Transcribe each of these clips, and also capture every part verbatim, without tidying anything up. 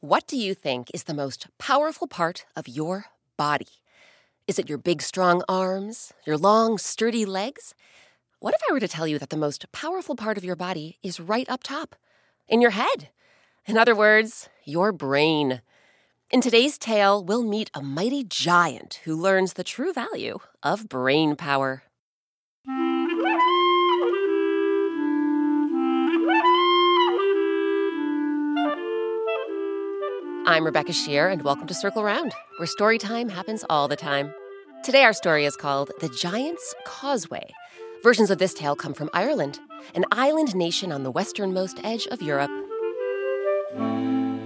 What do you think is the most powerful part of your body? Is it your big, strong arms? Your long, sturdy legs? What if I were to tell you that the most powerful part of your body is right up top, in your head? In other words, your brain. In today's tale, we'll meet a mighty giant who learns the true value of brain power. I'm Rebecca Shear, and welcome to Circle Round, where story time happens all the time. Today our story is called The Giant's Causeway. Versions of this tale come from Ireland, an island nation on the westernmost edge of Europe.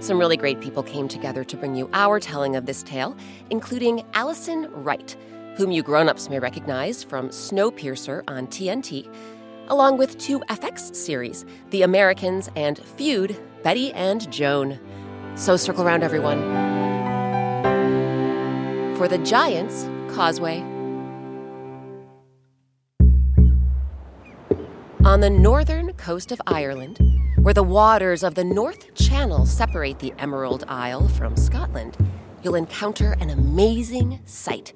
Some really great people came together to bring you our telling of this tale, including Alison Wright, whom you grown-ups may recognize from Snowpiercer on T N T, along with two F X series, The Americans and Feud, Betty and Joan. So circle round, everyone, for the Giant's Causeway. On the northern coast of Ireland, where the waters of the North Channel separate the Emerald Isle from Scotland, you'll encounter an amazing sight.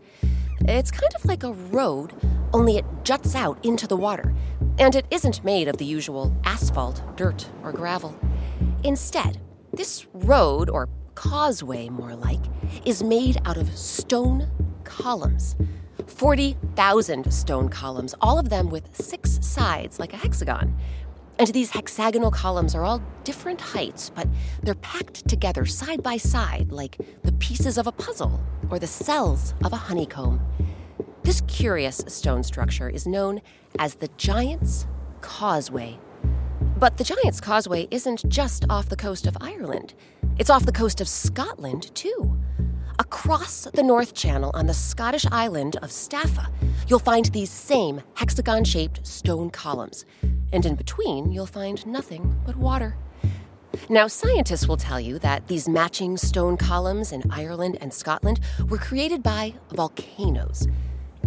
It's kind of like a road, only it juts out into the water, and it isn't made of the usual asphalt, dirt, or gravel. Instead, this road, or causeway more like, is made out of stone columns. forty thousand stone columns, all of them with six sides like a hexagon. And these hexagonal columns are all different heights, but they're packed together side by side like the pieces of a puzzle or the cells of a honeycomb. This curious stone structure is known as the Giant's Causeway. But the Giant's Causeway isn't just off the coast of Ireland. It's off the coast of Scotland, too. Across the North Channel on the Scottish island of Staffa, you'll find these same hexagon-shaped stone columns. And in between, you'll find nothing but water. Now, scientists will tell you that these matching stone columns in Ireland and Scotland were created by volcanoes.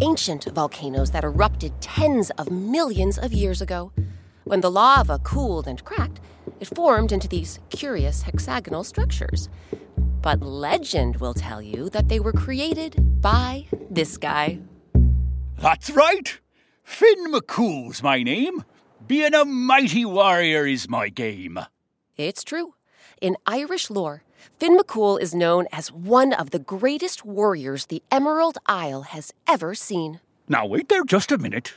Ancient volcanoes that erupted tens of millions of years ago. When the lava cooled and cracked, it formed into these curious hexagonal structures. But legend will tell you that they were created by this guy. That's right. Finn McCool's my name. Being a mighty warrior is my game. It's true. In Irish lore, Finn McCool is known as one of the greatest warriors the Emerald Isle has ever seen. Now wait there just a minute.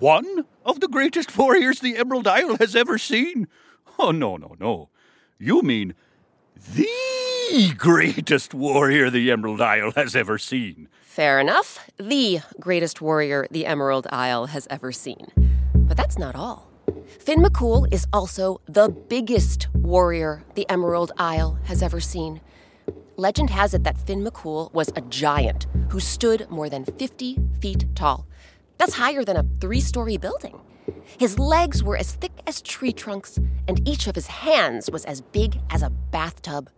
One of the greatest warriors the Emerald Isle has ever seen? Oh, no, no, no. You mean the greatest warrior the Emerald Isle has ever seen. Fair enough. The greatest warrior the Emerald Isle has ever seen. But that's not all. Finn McCool is also the biggest warrior the Emerald Isle has ever seen. Legend has it that Finn McCool was a giant who stood more than fifty feet tall. That's higher than a three-story building. His legs were as thick as tree trunks, and each of his hands was as big as a bathtub.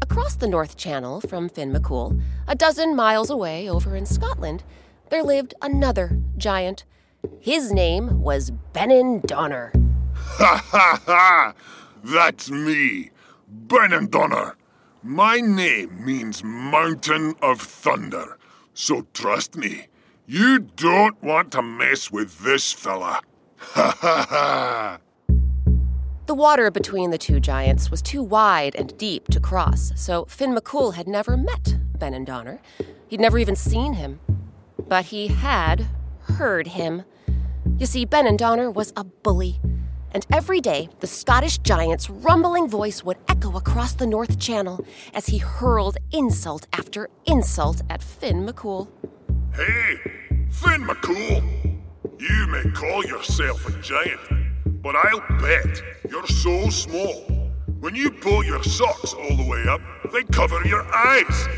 Across the North Channel from Finn McCool, a dozen miles away over in Scotland, there lived another giant. His name was Benandonner. Ha ha ha! That's me, Benandonner. My name means Mountain of Thunder, so trust me. You don't want to mess with this fella. Ha ha ha! The water between the two giants was too wide and deep to cross, so Finn McCool had never met Benandonner. He'd never even seen him. But he had heard him. You see, Benandonner was a bully. And every day, the Scottish giant's rumbling voice would echo across the North Channel as he hurled insult after insult at Finn McCool. Hey, Finn McCool, you may call yourself a giant, but I'll bet you're so small When you pull your socks all the way up, they cover your eyes.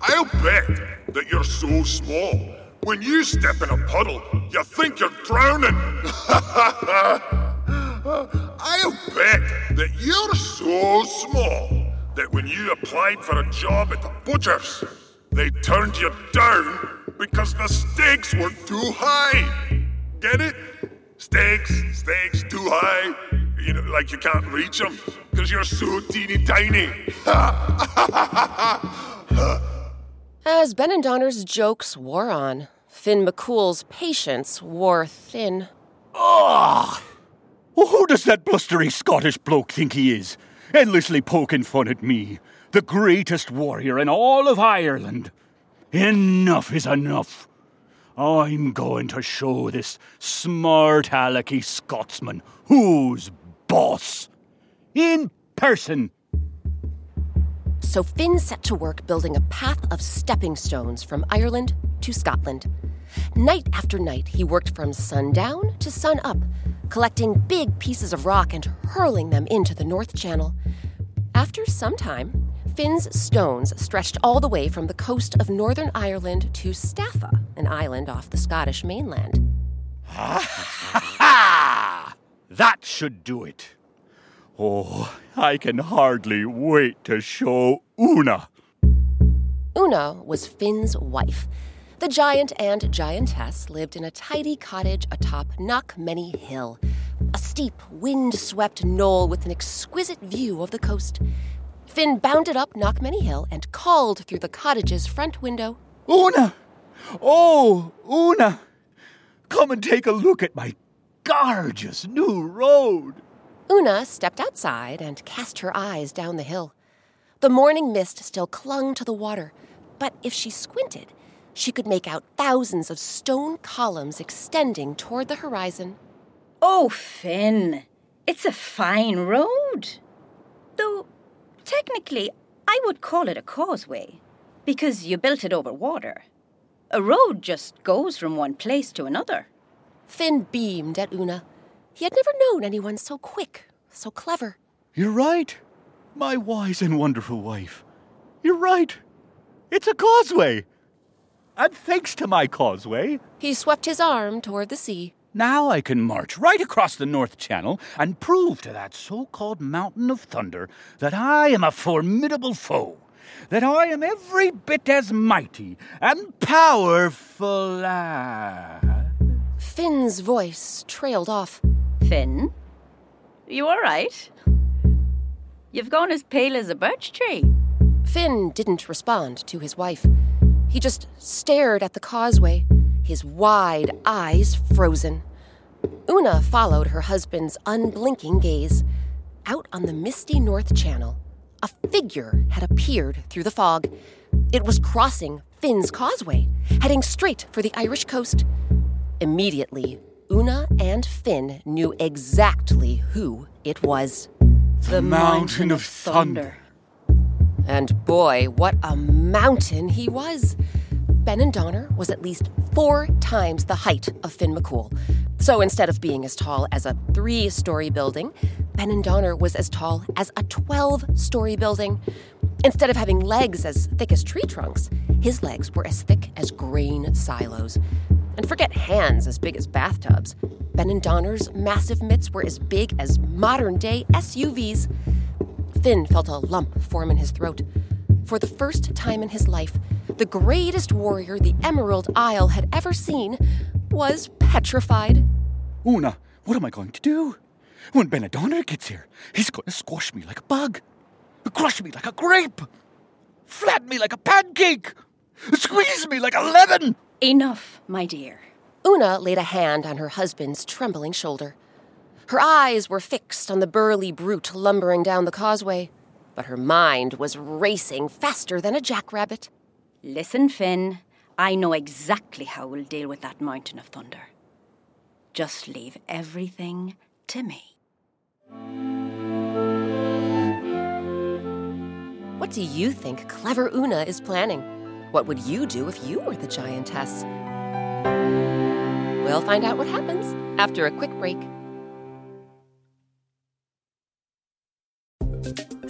I'll bet that you're so small, when you step in a puddle, you think you're drowning. I'll bet that you're so small that when you applied for a job at the butcher's, they turned you down because the stakes were too high. Get it? Stakes, stakes too high. You know, like you can't reach them because you're so teeny tiny. As Benandonner's jokes wore on, Finn McCool's patience wore thin. Ugh! Well, who does that blustery Scottish bloke think he is? Endlessly poking fun at me, the greatest warrior in all of Ireland. Enough is enough. I'm going to show this smart alecky Scotsman who's boss. In person. So Finn set to work building a path of stepping stones from Ireland to Scotland. Night after night, he worked from sundown to sunup, collecting big pieces of rock and hurling them into the North Channel. After some time, Finn's stones stretched all the way from the coast of Northern Ireland to Staffa, an island off the Scottish mainland. Ha ha ha! That should do it. Oh, I can hardly wait to show Una. Una was Finn's wife. The giant and giantess lived in a tidy cottage atop Knockmany Hill, a steep, wind-swept knoll with an exquisite view of the coast. Finn bounded up Knockmany Hill and called through the cottage's front window. Una! Oh, Una! Come and take a look at my gorgeous new road! Una stepped outside and cast her eyes down the hill. The morning mist still clung to the water, but if she squinted, she could make out thousands of stone columns extending toward the horizon. Oh, Finn, it's a fine road. Though, technically, I would call it a causeway, because you built it over water. A road just goes from one place to another. Finn beamed at Una. He had never known anyone so quick, so clever. You're right, my wise and wonderful wife. You're right. It's a causeway. And thanks to my causeway... He swept his arm toward the sea. Now I can march right across the North Channel and prove to that so-called Mountain of Thunder that I am a formidable foe, that I am every bit as mighty and powerful as... Finn's voice trailed off. Finn, you all right? You've gone as pale as a birch tree. Finn didn't respond to his wife. He just stared at the causeway, his wide eyes frozen. Una followed her husband's unblinking gaze. Out on the misty North Channel, a figure had appeared through the fog. It was crossing Finn's causeway, heading straight for the Irish coast. Immediately, Una and Finn knew exactly who it was. The Mountain of Thunder. And boy, what a mountain he was. Benandonner was at least four times the height of Finn McCool. So instead of being as tall as a three-story building, Benandonner was as tall as a twelve-story building. Instead of having legs as thick as tree trunks, his legs were as thick as grain silos. And forget hands as big as bathtubs. Benandonner's massive mitts were as big as modern-day S U Vs. Finn felt a lump form in his throat. For the first time in his life, the greatest warrior the Emerald Isle had ever seen was petrified. Una, what am I going to do? When Benandonner gets here, he's going to squash me like a bug, crush me like a grape, flatten me like a pancake, squeeze me like a lemon. Enough, my dear. Una laid a hand on her husband's trembling shoulder. Her eyes were fixed on the burly brute lumbering down the causeway, but her mind was racing faster than a jackrabbit. Listen, Finn, I know exactly how we'll deal with that Mountain of Thunder. Just leave everything to me. What do you think clever Una is planning? What would you do if you were the giantess? We'll find out what happens after a quick break.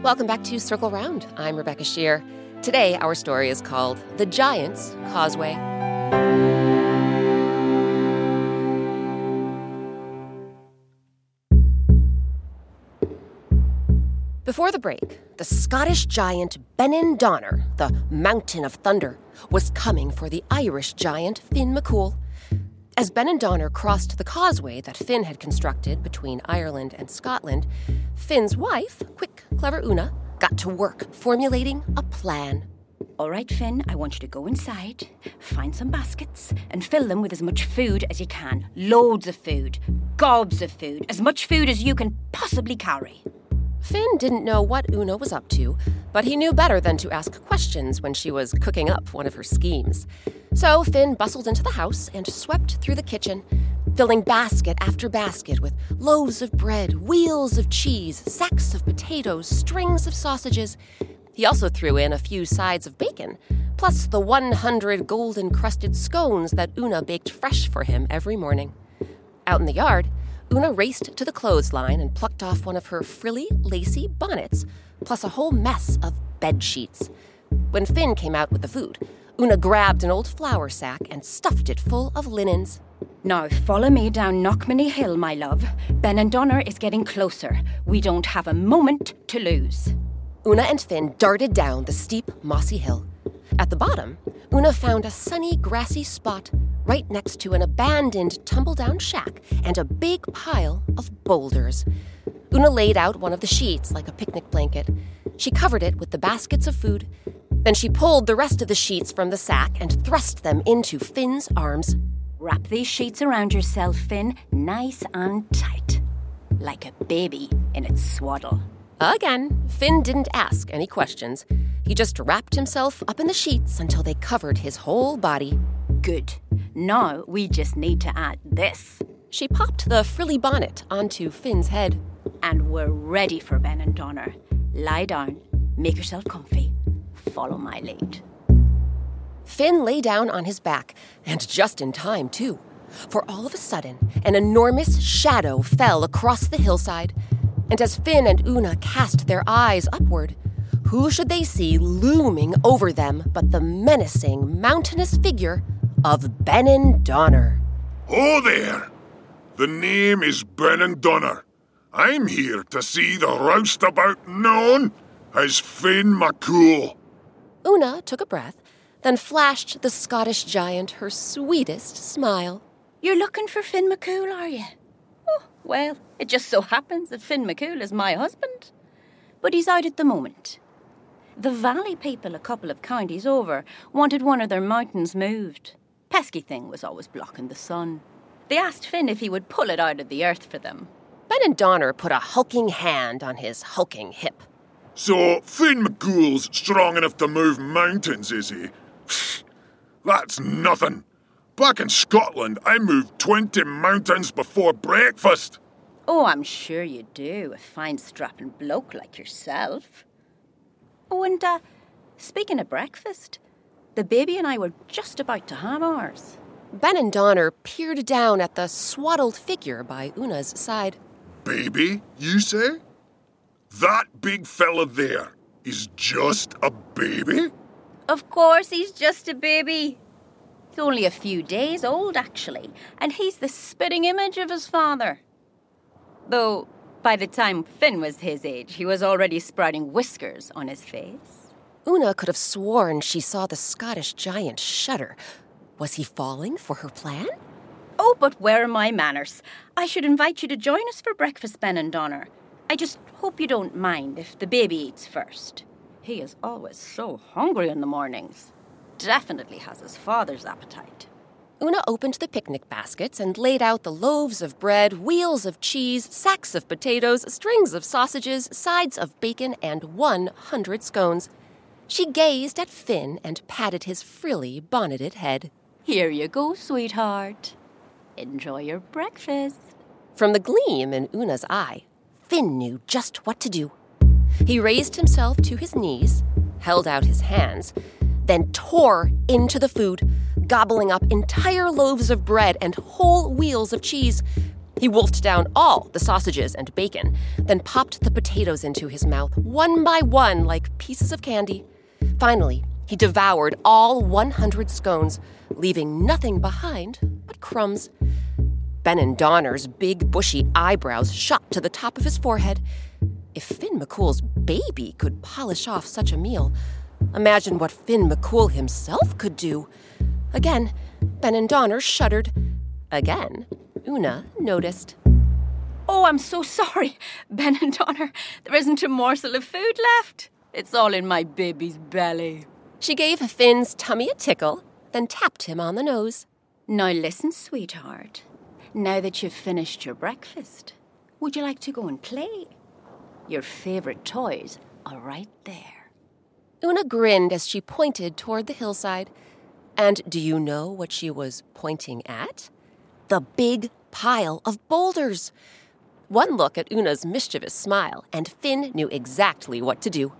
Welcome back to Circle Round. I'm Rebecca Shear. Today, our story is called The Giant's Causeway. Before the break, the Scottish giant Benandonner, the Mountain of Thunder, was coming for the Irish giant Finn McCool. As Benandonner crossed the causeway that Finn had constructed between Ireland and Scotland, Finn's wife, quick, clever Una, got to work formulating a plan. All right, Finn, I want you to go inside, find some baskets, and fill them with as much food as you can. Loads of food, gobs of food, as much food as you can possibly carry. Finn didn't know what Una was up to, but he knew better than to ask questions when she was cooking up one of her schemes. So Finn bustled into the house and swept through the kitchen, filling basket after basket with loaves of bread, wheels of cheese, sacks of potatoes, strings of sausages. He also threw in a few sides of bacon, plus the one hundred gold-encrusted scones that Una baked fresh for him every morning. Out in the yard, Una raced to the clothesline and plucked off one of her frilly, lacy bonnets, plus a whole mess of bed sheets. When Finn came out with the food, Una grabbed an old flour sack and stuffed it full of linens. Now follow me down Knockmany Hill, my love. Benandonner is getting closer. We don't have a moment to lose. Una and Finn darted down the steep, mossy hill. At the bottom, Una found a sunny, grassy spot right next to an abandoned, tumble-down shack and a big pile of boulders. Una laid out one of the sheets like a picnic blanket. She covered it with the baskets of food. Then she pulled the rest of the sheets from the sack and thrust them into Finn's arms. Wrap these sheets around yourself, Finn, nice and tight, like a baby in its swaddle. Again, Finn didn't ask any questions. He just wrapped himself up in the sheets until they covered his whole body. Good. Now we just need to add this. She popped the frilly bonnet onto Finn's head. And we're ready for Benandonner. Lie down, make yourself comfy, follow my lead. Finn lay down on his back, and just in time, too. For all of a sudden, an enormous shadow fell across the hillside. And as Finn and Una cast their eyes upward, who should they see looming over them but the menacing, mountainous figure of Benandonner? Ho there! The name is Benandonner. I'm here to see the roustabout known as Finn McCool. Una took a breath, then flashed the Scottish giant her sweetest smile. You're looking for Finn McCool, are you? Oh, well, it just so happens that Finn McCool is my husband. But he's out at the moment. The valley people a couple of counties over wanted one of their mountains moved. Pesky thing was always blocking the sun. They asked Finn if he would pull it out of the earth for them. Benandonner put a hulking hand on his hulking hip. So Finn McCool's strong enough to move mountains, is he? That's nothing. Back in Scotland, I moved twenty mountains before breakfast. Oh, I'm sure you do, a fine strapping bloke like yourself. Oh, and uh, speaking of breakfast, the baby and I were just about to have ours. Benandonner peered down at the swaddled figure by Una's side. Baby, you say? That big fella there is just a baby? Of course he's just a baby. He's only a few days old, actually, and he's the spitting image of his father. Though, by the time Finn was his age, he was already sprouting whiskers on his face. Una could have sworn she saw the Scottish giant shudder. Was he falling for her plan? Oh, but where are my manners? I should invite you to join us for breakfast, Benandonner. I just hope you don't mind if the baby eats first. He is always so hungry in the mornings. Definitely has his father's appetite. Una opened the picnic baskets and laid out the loaves of bread, wheels of cheese, sacks of potatoes, strings of sausages, sides of bacon, and one hundred scones. She gazed at Finn and patted his frilly, bonneted head. Here you go, sweetheart. Enjoy your breakfast. From the gleam in Una's eye, Finn knew just what to do. He raised himself to his knees, held out his hands, then tore into the food, gobbling up entire loaves of bread and whole wheels of cheese. He wolfed down all the sausages and bacon, then popped the potatoes into his mouth, one by one, like pieces of candy. Finally, he devoured all one hundred scones, leaving nothing behind but crumbs. Benandonner's big, bushy eyebrows shot to the top of his forehead. If Finn McCool's baby could polish off such a meal, imagine what Finn McCool himself could do. Again, Benandonner shuddered. Again, Una noticed. Oh, I'm so sorry, Benandonner. There isn't a morsel of food left. It's all in my baby's belly. She gave Finn's tummy a tickle, then tapped him on the nose. Now listen, sweetheart. Now that you've finished your breakfast, would you like to go and play? Your favorite toys are right there. Una grinned as she pointed toward the hillside. And do you know what she was pointing at? The big pile of boulders. One look at Una's mischievous smile, and Finn knew exactly what to do.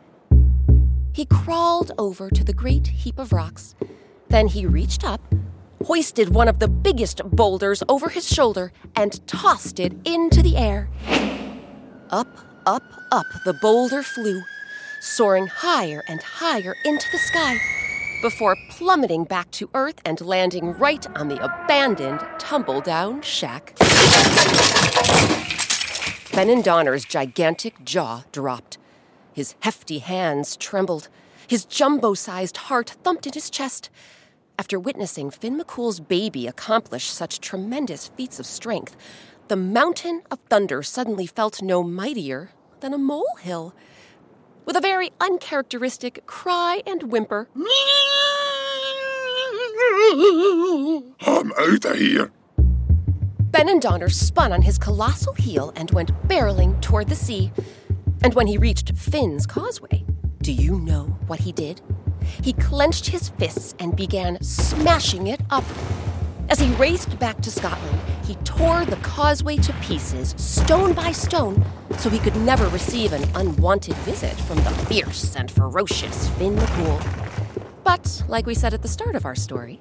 He crawled over to the great heap of rocks. Then he reached up, hoisted one of the biggest boulders over his shoulder, and tossed it into the air. Up, up, up the boulder flew, soaring higher and higher into the sky, before plummeting back to earth and landing right on the abandoned, tumble-down shack. Benandonner's gigantic jaw dropped. His hefty hands trembled. His jumbo-sized heart thumped in his chest. After witnessing Finn McCool's baby accomplish such tremendous feats of strength, the mountain of thunder suddenly felt no mightier than a molehill. With a very uncharacteristic cry and whimper, I'm out of here. Benandonner spun on his colossal heel and went barreling toward the sea. And when he reached Finn's causeway, do you know what he did? He clenched his fists and began smashing it up. As he raced back to Scotland, he tore the causeway to pieces, stone by stone, so he could never receive an unwanted visit from the fierce and ferocious Finn McCool. But, like we said at the start of our story,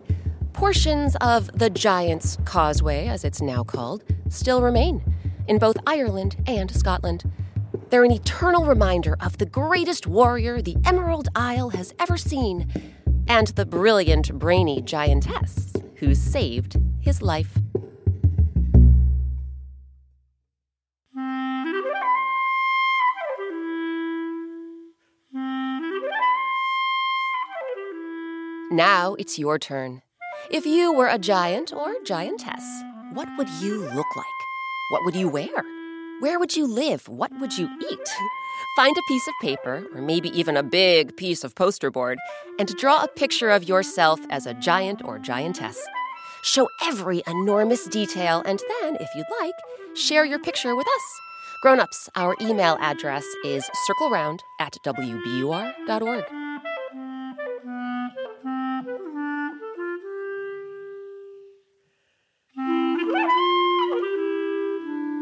portions of the Giant's Causeway, as it's now called, still remain in both Ireland and Scotland. They're an eternal reminder of the greatest warrior the Emerald Isle has ever seen, and the brilliant, brainy giantess who saved his life. Now it's your turn. If you were a giant or giantess, what would you look like? What would you wear? Where would you live? What would you eat? Find a piece of paper, or maybe even a big piece of poster board, and draw a picture of yourself as a giant or giantess. Show every enormous detail, and then, if you'd like, share your picture with us. Grown-ups, our email address is circleround at w b u r dot org.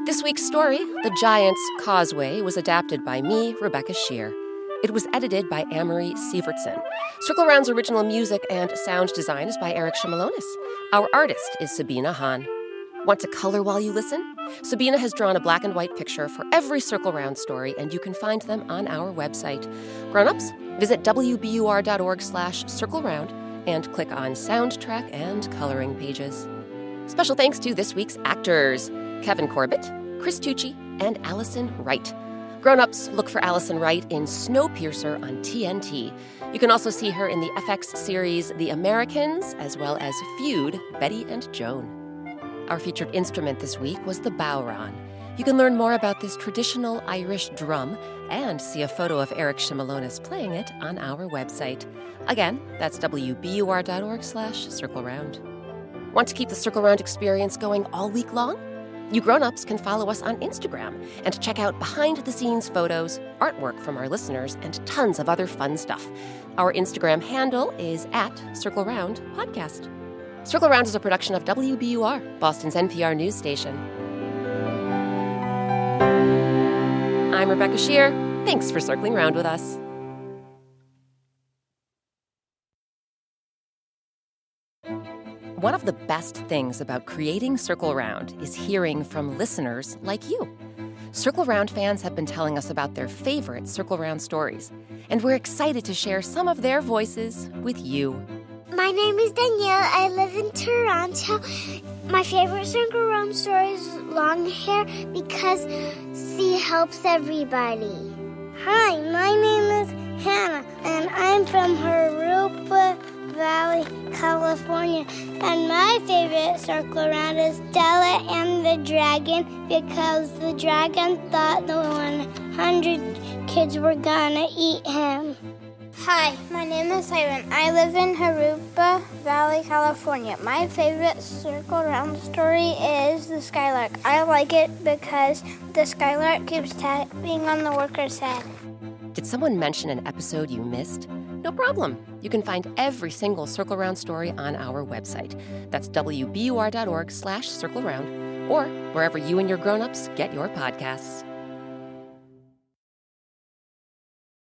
This week's story, The Giant's Causeway, was adapted by me, Rebecca Shear. It was edited by Amory Sievertson. Circle Round's original music and sound design is by Eric Shimalonis. Our artist is Sabina Hahn. Want to color while you listen? Sabina has drawn a black and white picture for every Circle Round story, and you can find them on our website. Grown-ups, visit wbur.org slash circle round and click on soundtrack and coloring pages. Special thanks to this week's actors, Kevin Corbett, Chris Tucci, and Alison Wright. Grown-ups, look for Alison Wright in Snowpiercer on T N T. You can also see her in the F X series The Americans, as well as Feud, Betty and Joan. Our featured instrument this week was the bodhrán. You can learn more about this traditional Irish drum and see a photo of Eric Shimalonis playing it on our website. Again, that's wbur.org slash circle round. Want to keep the Circle Round experience going all week long? You grown-ups can follow us on Instagram and check out behind-the-scenes photos, artwork from our listeners, and tons of other fun stuff. Our Instagram handle is at Circle Round Podcast. Circle Round is a production of W B U R, Boston's N P R news station. I'm Rebecca Shear. Thanks for circling round with us. One of the best things about creating Circle Round is hearing from listeners like you. Circle Round fans have been telling us about their favorite Circle Round stories, and we're excited to share some of their voices with you. My name is Danielle. I live in Toronto. My favorite Circle Round story is long hair because she helps everybody. Hi, my name is Hannah, and I'm from Harupa Valley, California, and my favorite Circle Round is Stella and the Dragon because the dragon thought the one hundred kids were gonna eat him. Hi, my name is Ivan. I live in Harupa Valley, California. My favorite Circle Round story is The Skylark. I like it because the Skylark keeps tapping on the worker's head. Did someone mention an episode you missed? No problem. You can find every single Circle Round story on our website. That's wbur.org slash circle round, or wherever you and your grown-ups get your podcasts.